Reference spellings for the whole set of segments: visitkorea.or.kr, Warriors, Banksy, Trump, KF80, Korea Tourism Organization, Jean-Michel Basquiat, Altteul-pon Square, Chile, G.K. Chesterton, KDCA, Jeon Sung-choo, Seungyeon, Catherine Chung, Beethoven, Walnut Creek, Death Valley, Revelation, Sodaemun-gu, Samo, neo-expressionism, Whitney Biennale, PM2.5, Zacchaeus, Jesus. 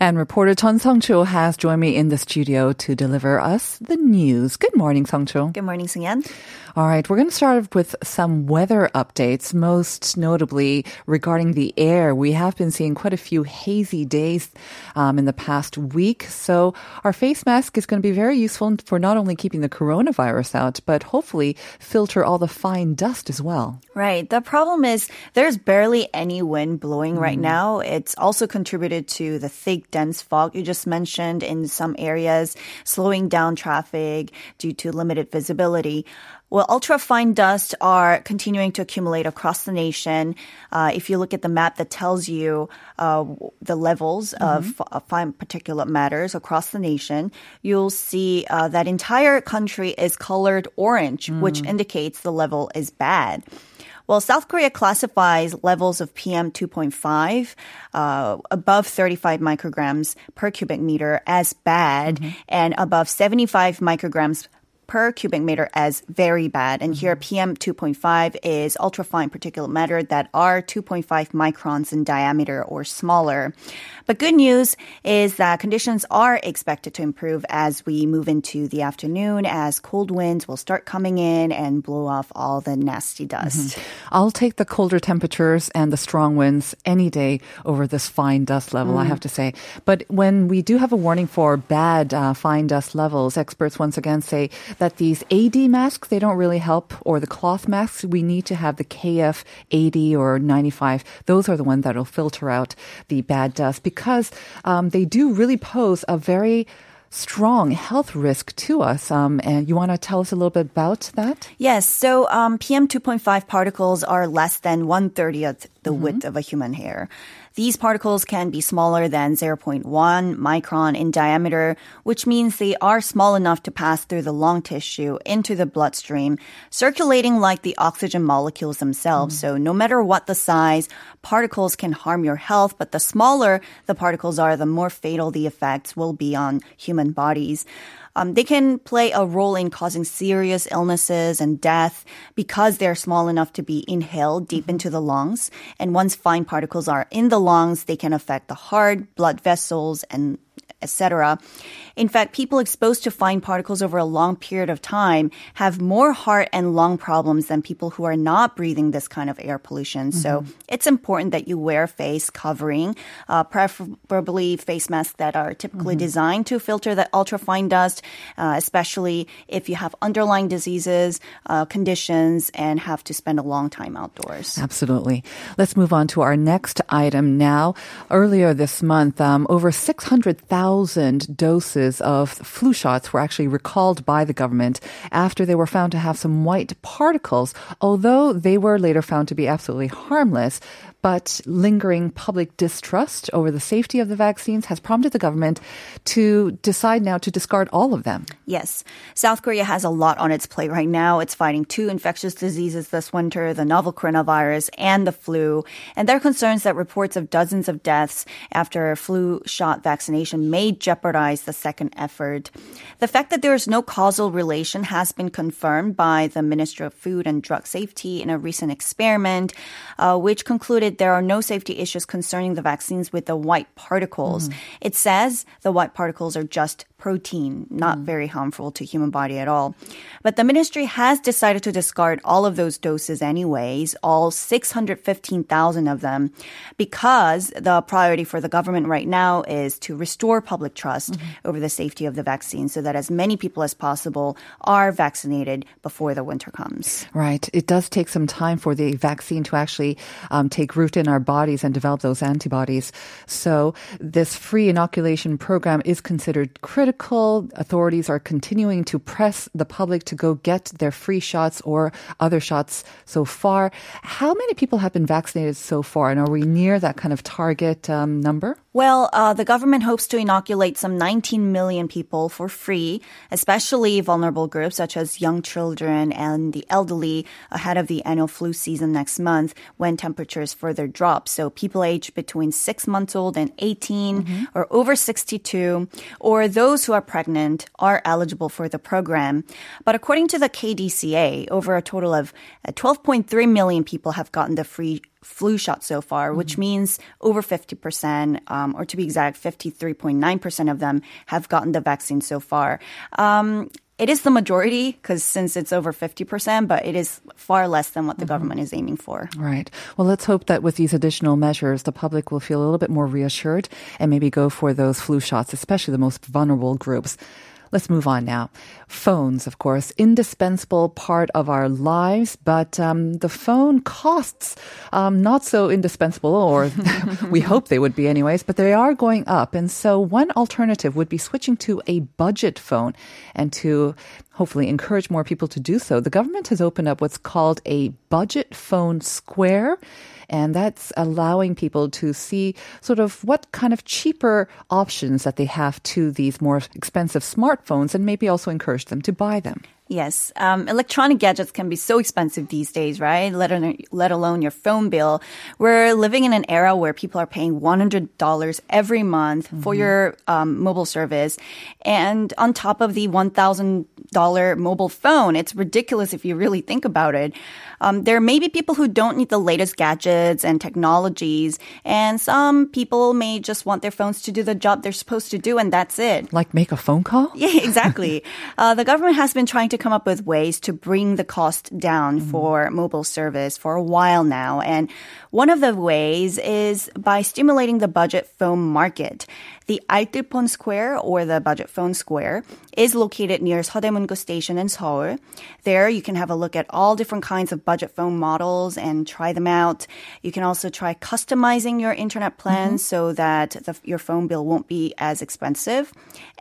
And reporter Jeon Sung-choo has joined me in the studio to deliver us the news. Good morning, Sung-choo. Good morning, Seungyeon. All right, we're going to start with some weather updates, most notably regarding the air. We have been seeing quite a few hazy days in the past week, so our face mask is going to be very useful for not only keeping the coronavirus out, but hopefully filter all the fine dust as well. Right. The problem is there's barely any wind blowing right now. It's also contributed to the thick dense fog you just mentioned in some areas, slowing down traffic due to limited visibility. Well, ultra-fine dust are continuing to accumulate across the nation. If you look at the map that tells you the levels of fine particulate matters across the nation, you'll see that entire country is colored orange, which indicates the level is bad. Well, South Korea classifies levels of PM2.5, above 35 micrograms per cubic meter as bad, and above 75 micrograms per cubic meter as very bad. And here PM2.5 is ultrafine particulate matter that are 2.5 microns in diameter or smaller. But good news is that conditions are expected to improve as we move into the afternoon, as cold winds will start coming in and blow off all the nasty dust. I'll take the colder temperatures and the strong winds any day over this fine dust level, I have to say. But when we do have a warning for bad fine dust levels, experts once again say that these AD masks, they don't really help, or the cloth masks. We need to have the KF80 or 95. Those are the ones that will filter out the bad dust because they do really pose a very strong health risk to us. And you want to tell us a little bit about that? Yes. So PM2.5 particles are less than 1/30th the width of a human hair. These particles can be smaller than 0.1 micron in diameter, which means they are small enough to pass through the lung tissue into the bloodstream, circulating like the oxygen molecules themselves. So no matter what the size, particles can harm your health, but the smaller the particles are, the more fatal the effects will be on human bodies. They can play a role in causing serious illnesses and death because they're small enough to be inhaled deep into the lungs. And once fine particles are in the lungs, they can affect the heart, blood vessels, and etc. In fact, people exposed to fine particles over a long period of time have more heart and lung problems than people who are not breathing this kind of air pollution. So it's important that you wear face covering, preferably face masks that are typically designed to filter that ultrafine dust, especially if you have underlying diseases, conditions, and have to spend a long time outdoors. Absolutely. Let's move on to our next item now. Earlier this month, over 600,000 doses of flu shots were actually recalled by the government after they were found to have some white particles, although they were later found to be absolutely harmless. But lingering public distrust over the safety of the vaccines has prompted the government to decide now to discard all of them. Yes. South Korea has a lot on its plate right now. It's fighting two infectious diseases this winter, the novel coronavirus and the flu. And there are concerns that reports of dozens of deaths after flu shot vaccination may jeopardize the second effort. The fact that there is no causal relation has been confirmed by the Ministry of Food and Drug Safety in a recent experiment, which concluded there are no safety issues concerning the vaccines with the white particles. It says the white particles are just protein, not very harmful to human body at all. But the ministry has decided to discard all of those doses anyways, all 615,000 of them, because the priority for the government right now is to restore public trust over the safety of the vaccine so that as many people as possible are vaccinated before the winter comes. Right. It does take some time for the vaccine to actually take root in our bodies and develop those antibodies. So this free inoculation program is considered critical. authorities are continuing to press the public to go get their free shots or other shots so far. How many people have been vaccinated so far? And are we near that kind of target number? Well, the government hopes to inoculate some 19 million people for free, especially vulnerable groups such as young children and the elderly ahead of the annual flu season next month when temperatures further drop. So people aged between 6 months old and 18 or over 62 or those who are pregnant are eligible for the program. But according to the KDCA, over a total of 12.3 million people have gotten the free flu shot so far, which means over 50%, or to be exact, 53.9% of them have gotten the vaccine so far. It is the majority because since it's over 50%, but it is far less than what the government is aiming for. Right. Well, let's hope that with these additional measures, the public will feel a little bit more reassured and maybe go for those flu shots, especially the most vulnerable groups. Let's move on now. Phones, of course, indispensable part of our lives, but the phone costs not so indispensable, or we hope they would be anyways, but they are going up. And so one alternative would be switching to a budget phone, and to hopefully encourage more people to do so, the government has opened up what's called a budget phone square. And that's allowing people to see sort of what kind of cheaper options that they have to these more expensive smartphones, and maybe also encourage them to buy them. Yes. Electronic gadgets can be so expensive these days, right? Let alone your phone bill. We're living in an era where people are paying $100 every month for your mobile service. And on top of the $1,000 mobile phone, it's ridiculous if you really think about it. There may be people who don't need the latest gadgets and technologies. And some people may just want their phones to do the job they're supposed to do, and that's it. Like make a phone call? Yeah, exactly. The government has been trying to come up with ways to bring the cost down for mobile service for a while now. And one of the ways is by stimulating the budget phone market. The Altteul-pon Square, or the budget phone square, is located near Sodaemun-gu station in Seoul. There you can have a look at all different kinds of budget phone models and try them out. You can also try customizing your internet plan so that your phone bill won't be as expensive.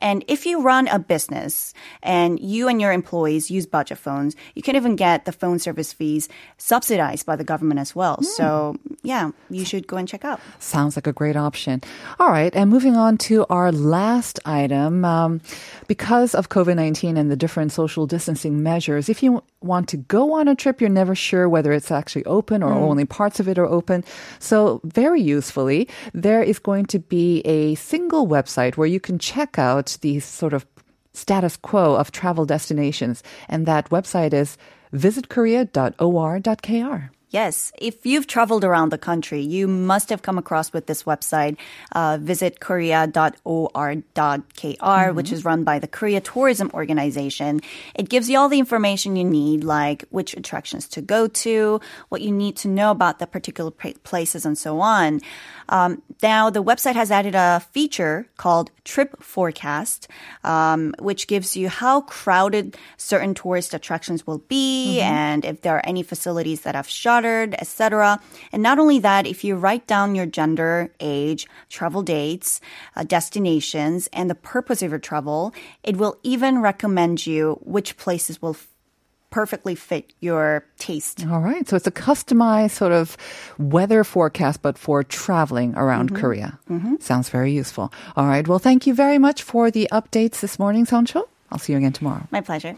And if you run a business and you and your employees use budget phones, you can even get the phone service fees subsidized by the government as well. So yeah, you should go and check out. Sounds like a great option. All right, and moving on to our last item. Because of COVID-19 and the different social distancing measures, if you want to go on a trip, you're never sure whether it's actually open or only parts of it are open. So very usefully, there is going to be a single website where you can check out the sort of status quo of travel destinations. And that website is visitkorea.or.kr. Yes, if you've traveled around the country, you must have come across with this website, visitkorea.or.kr, which is run by the Korea Tourism Organization. It gives you all the information you need, like which attractions to go to, what you need to know about the particular places, and so on. Now, the website has added a feature called Trip Forecast, which gives you how crowded certain tourist attractions will be and if there are any facilities that have shut, etc. And not only that, if you write down your gender, age, travel dates, destinations, and the purpose of your travel, it will even recommend you which places will perfectly fit your taste. All right. So it's a customized sort of weather forecast, but for traveling around Korea. Sounds very useful. All right. Well, thank you very much for the updates this morning, Sung-choo. I'll see you again tomorrow. My pleasure.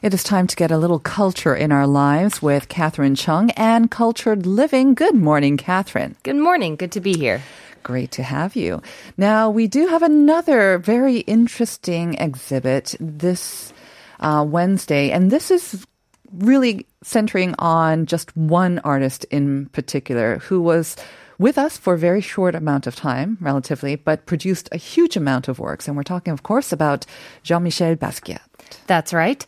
It is time to get a little culture in our lives with Catherine Chung and Cultured Living. Good morning, Catherine. Good morning. Good to be here. Great to have you. Now, we do have another very interesting exhibit this Wednesday, and this is really centering on just one artist in particular who was with us for a very short amount of time, relatively, but produced a huge amount of works. And we're talking, of course, about Jean-Michel Basquiat. That's right.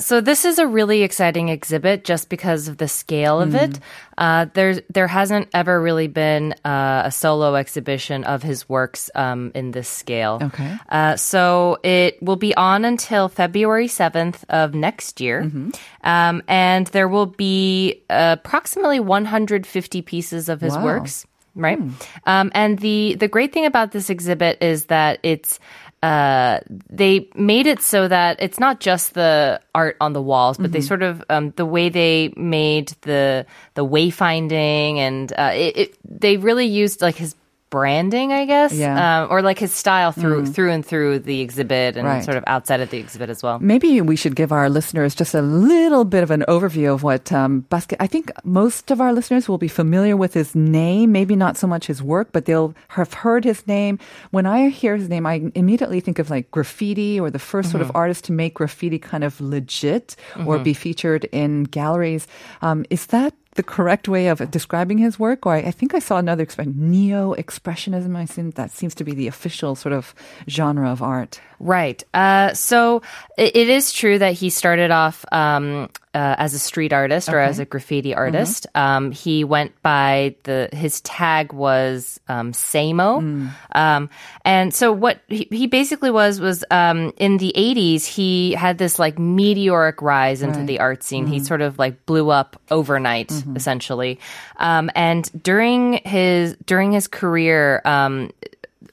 So this is a really exciting exhibit just because of the scale of it. There hasn't ever really been a solo exhibition of his works in this scale. Okay. So it will be on until February 7th of next year. And there will be approximately 150 pieces of his works. Right? And the great thing about this exhibit is that it's they made it so that it's not just the art on the walls, but they sort of the way they made the wayfinding and they really used like his branding, I guess, or like his style through and through the exhibit and sort of outside of the exhibit as well. Maybe we should give our listeners just a little bit of an overview of what Basquiat. I think most of our listeners will be familiar with his name, maybe not so much his work, but they'll have heard his name. When I hear his name, I immediately think of like graffiti or the first sort of artist to make graffiti kind of legit or be featured in galleries. Is that the correct way of describing his work? Or I think I saw another neo-expressionism. I think that seems to be the official sort of genre of art. Right. So it is true that he started off as a street artist or as a graffiti artist. He went by his tag was Samo. And so what he basically was in the 80s, he had this like meteoric rise into the art scene. He sort of like blew up overnight, essentially. And during his career,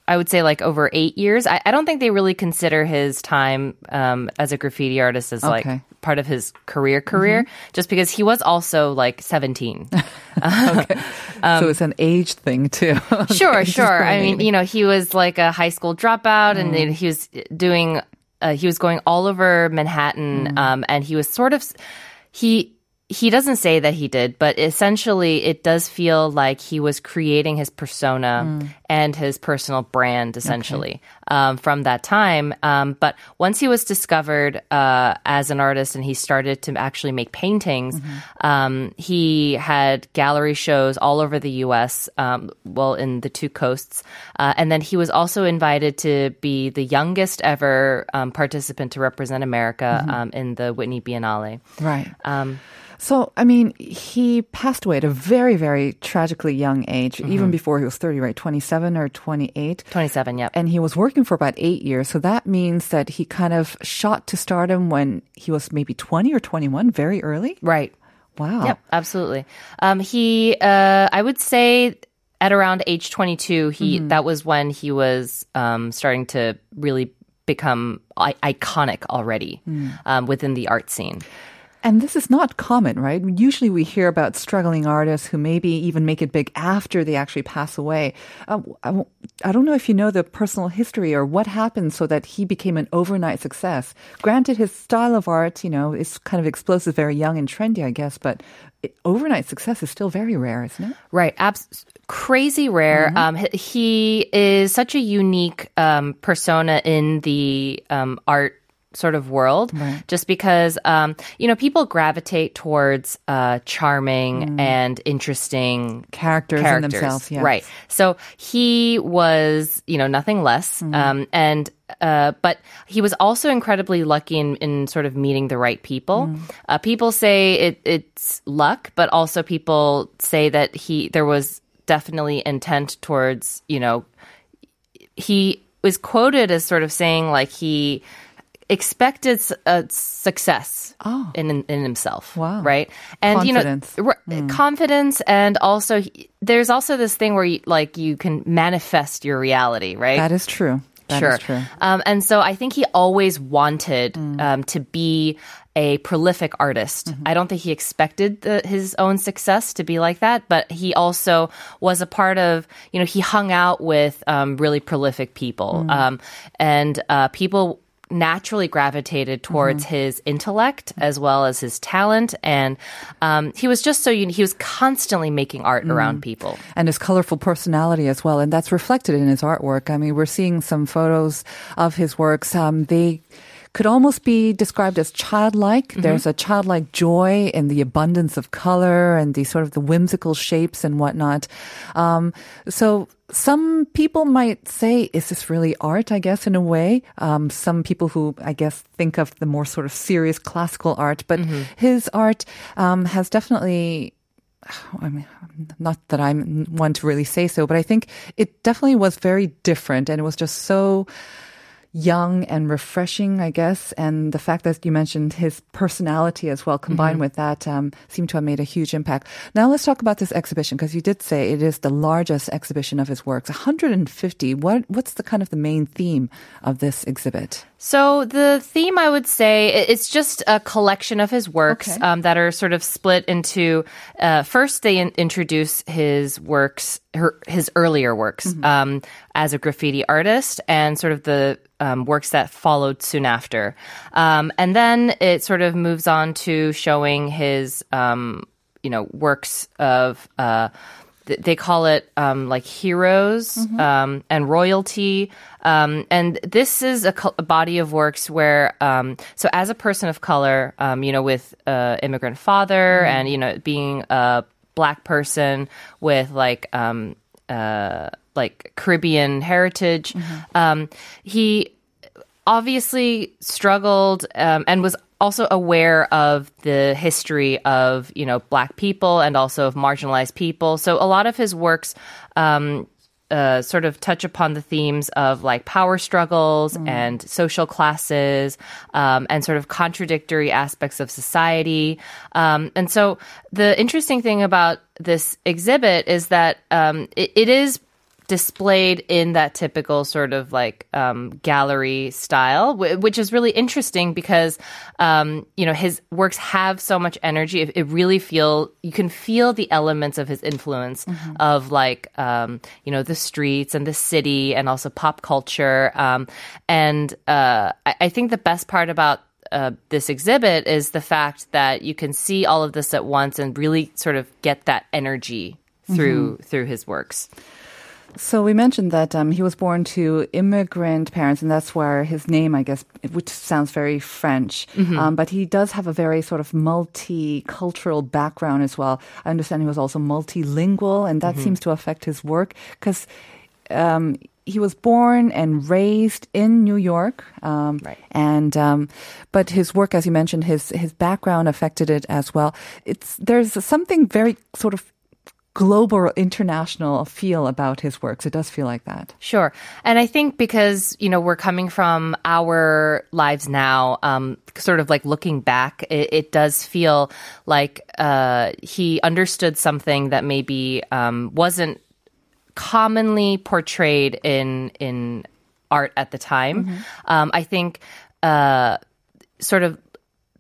I would say like over 8 years. I don't think they really consider his time as a graffiti artist as like part of his career, just because he was also like 17. So it's an age thing too. Sure. I mean, he was like a high school dropout and he was doing, he was going all over Manhattan and he was sort of, he doesn't say that he did, but essentially it does feel like he was creating his persona and his personal brand, essentially, from that time. But once he was discovered as an artist and he started to actually make paintings, he had gallery shows all over the U.S., in the two coasts. And then he was also invited to be the youngest ever participant to represent America in the Whitney Biennale. Right. So, I mean, he passed away at a very, very tragically young age, even before he was 30, right? 27 or 28? 27, yep. And he was working for about 8 years. So that means that he kind of shot to stardom when he was maybe 20 or 21, very early? Right. Wow. Yep, absolutely. He, I would say at around age 22, that was when he was starting to really become iconic already within the art scene. And this is not common, right? Usually we hear about struggling artists who maybe even make it big after they actually pass away. I don't know if you know the personal history or what happened so that he became an overnight success. Granted, his style of art, is kind of explosive, very young and trendy, I guess, but overnight success is still very rare, isn't it? Right. Crazy rare. He is such a unique persona in the art sort of world, just because, people gravitate towards charming and interesting characters. In themselves. Yes. Right. So he was, nothing less. But he was also incredibly lucky in sort of meeting the right people. People say it's luck, but also people say that there was definitely intent towards, he was quoted as sort of saying like he expected success in himself, right? And confidence. Confidence, and also there's also this thing where you can manifest your reality, right? That is true. Is true. And so I think he always wanted to be a prolific artist. I don't think he expected his own success to be like that, but he also was a part of, he hung out with really prolific people, and people naturally gravitated towards his intellect as well as his talent, and he was just so unique. He was constantly making art around people, and his colorful personality as well, and that's reflected in his artwork. I mean, we're seeing some photos of his works. They could almost be described as childlike. Mm-hmm. There's a childlike joy in the abundance of color and the sort of the whimsical shapes and whatnot. So some people might say, is this really art, I guess, in a way? Some people who, I guess, think of the more sort of serious classical art, but his art has definitely... I mean, not that I'm one to really say so, but I think it definitely was very different, and it was just so young and refreshing, I guess. And the fact that you mentioned his personality as well, combined with that, seemed to have made a huge impact. Now let's talk about this exhibition, because you did say it is the largest exhibition of his works, 150. What's the kind of the main theme of this exhibit? So the theme, I would say, it's just a collection of his works that are sort of split into, first they introduce his works, his earlier works as a graffiti artist, and sort of the works that followed soon after. And then it sort of moves on to showing his, works of... they call it like heroes and royalty. And this is a body of works where, so as a person of color, with immigrant father and, being a black person with like Caribbean heritage, he obviously struggled and was also aware of the history of, black people and also of marginalized people. So a lot of his works sort of touch upon the themes of like power struggles and social classes and sort of contradictory aspects of society. And so the interesting thing about this exhibit is that it is displayed in that typical sort of like gallery style, which is really interesting because, his works have so much energy. It really you can feel the elements of his influence of like, the streets and the city and also pop culture. I think the best part about this exhibit is the fact that you can see all of this at once and really sort of get that energy through his works. So we mentioned that he was born to immigrant parents, and that's where his name, I guess, which sounds very French. But he does have a very sort of multicultural background as well. I understand he was also multilingual, and that seems to affect his work because he was born and raised in New York. But his work, as you mentioned, his background affected it as well. There's something very sort of global, international feel about his works. It does feel like that. Sure. And I think because, we're coming from our lives now, sort of like looking back, it does feel like he understood something that maybe wasn't commonly portrayed in art at the time. I think sort of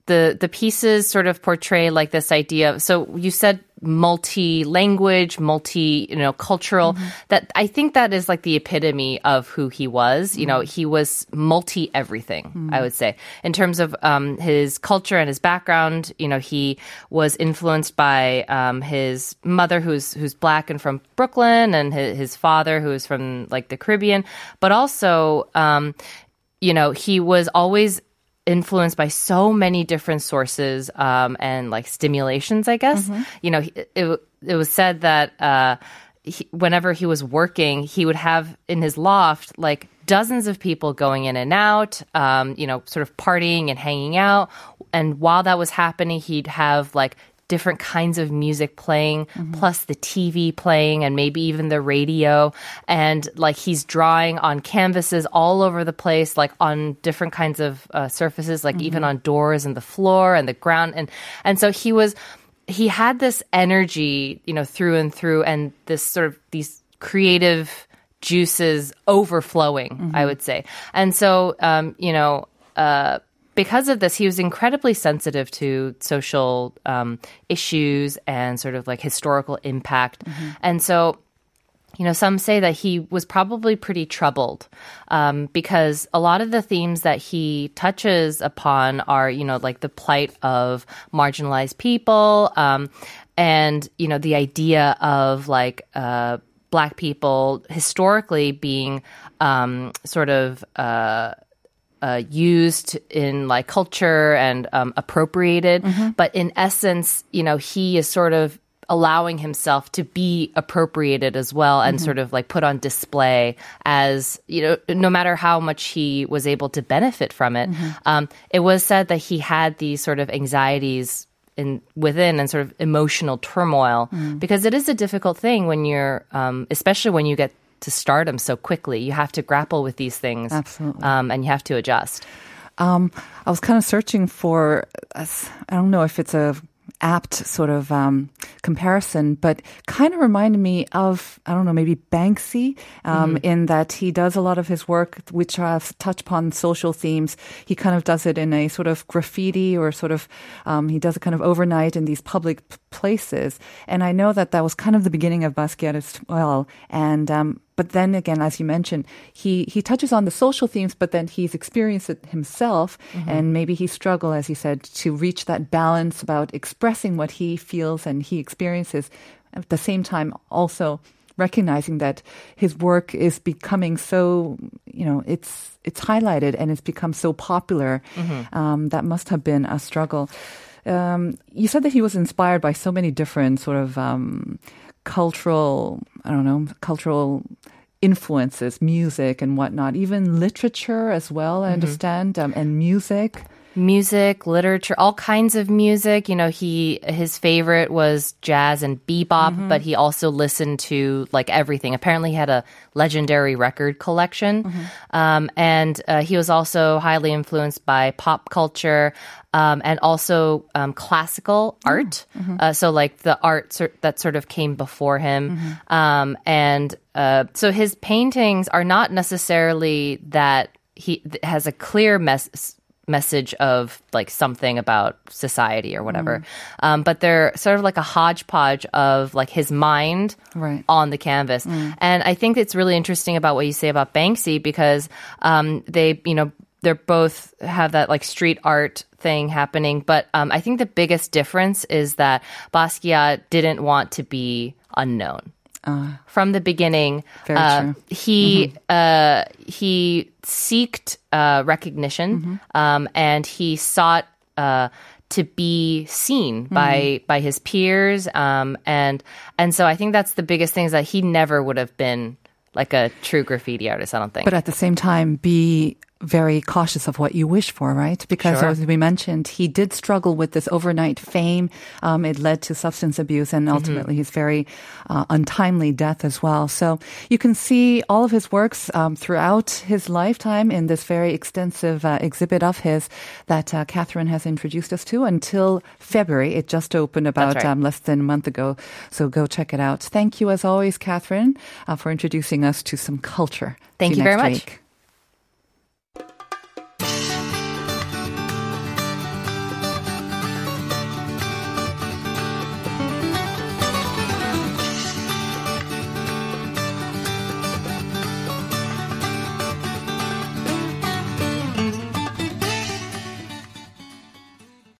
the pieces sort of portray like this idea of, so you said multi-language, multi-cultural, that I think that is like the epitome of who he was. He was multi-everything, I would say. In terms of his culture and his background, he was influenced by his mother who's black and from Brooklyn, and his father who is from like the Caribbean. But also, he was always influenced by so many different sources and like stimulations, I guess. It was said that whenever he was working, he would have in his loft like dozens of people going in and out, sort of partying and hanging out. And while that was happening, he'd have like different kinds of music playing, plus the TV playing, and maybe even the radio. And like he's drawing on canvases all over the place, like on different kinds of surfaces, like even on doors and the floor and the ground. And so he had this energy, through and through, and this sort of these creative juices overflowing, I would say. And so, because of this, he was incredibly sensitive to social issues and sort of like historical impact. And so, some say that he was probably pretty troubled because a lot of the themes that he touches upon are, like the plight of marginalized people and, the idea of like black people historically being sort of used in like culture and appropriated. Mm-hmm. But in essence, you know, he is sort of allowing himself to be appropriated as well and mm-hmm. sort of like put on display as, you know, no matter how much he was able to benefit from it. Mm-hmm. It was said that he had these sort of anxieties within and sort of emotional turmoil because it is a difficult thing when you're, especially when you get to stardom so quickly. You have to grapple with these things. Absolutely. And you have to adjust. I was kind of searching for, I don't know if it's a apt sort of comparison, but kind of reminded me of, I don't know, maybe Banksy in that he does a lot of his work which touch upon social themes. He kind of does it in a sort of graffiti or sort of, he does it kind of overnight in these public places. And I know that that was kind of the beginning of Basquiat as well. And but then again, as you mentioned, he touches on the social themes, but then he's experienced it himself. Mm-hmm. And maybe he struggled, as you said, to reach that balance about expressing what he feels and he experiences. At the same time, also recognizing that his work is becoming so, you know, it's highlighted and it's become so popular. Mm-hmm. That must have been a struggle. You said that he was inspired by so many different sort of cultural influences, music and whatnot, even literature as well, I understand, and music. Music, literature, all kinds of music. You know, his favorite was jazz and bebop, but he also listened to like everything. Apparently, he had a legendary record collection, and he was also highly influenced by pop culture and also classical art. Mm-hmm. So, like the art that sort of came before him, so his paintings are not necessarily that he has a clear message of like something about society or whatever. But they're sort of like a hodgepodge of like his mind on the canvas. And I think it's really interesting about what you say about Banksy because they're both have that like street art thing happening. But I think the biggest difference is that Basquiat didn't want to be unknown. From the beginning, he sought recognition, and he sought to be seen by his peers, and so I think that's the biggest thing is that he never would have been like a true graffiti artist, I don't think. But at the same time, be very cautious of what you wish for, right? Because as we mentioned, he did struggle with this overnight fame. It led to substance abuse and ultimately his very untimely death as well. So you can see all of his works throughout his lifetime in this very extensive exhibit of his that Catherine has introduced us to until February. It just opened about less than a month ago. So go check it out. Thank you as always, Catherine, for introducing us to some culture. Thank you very much.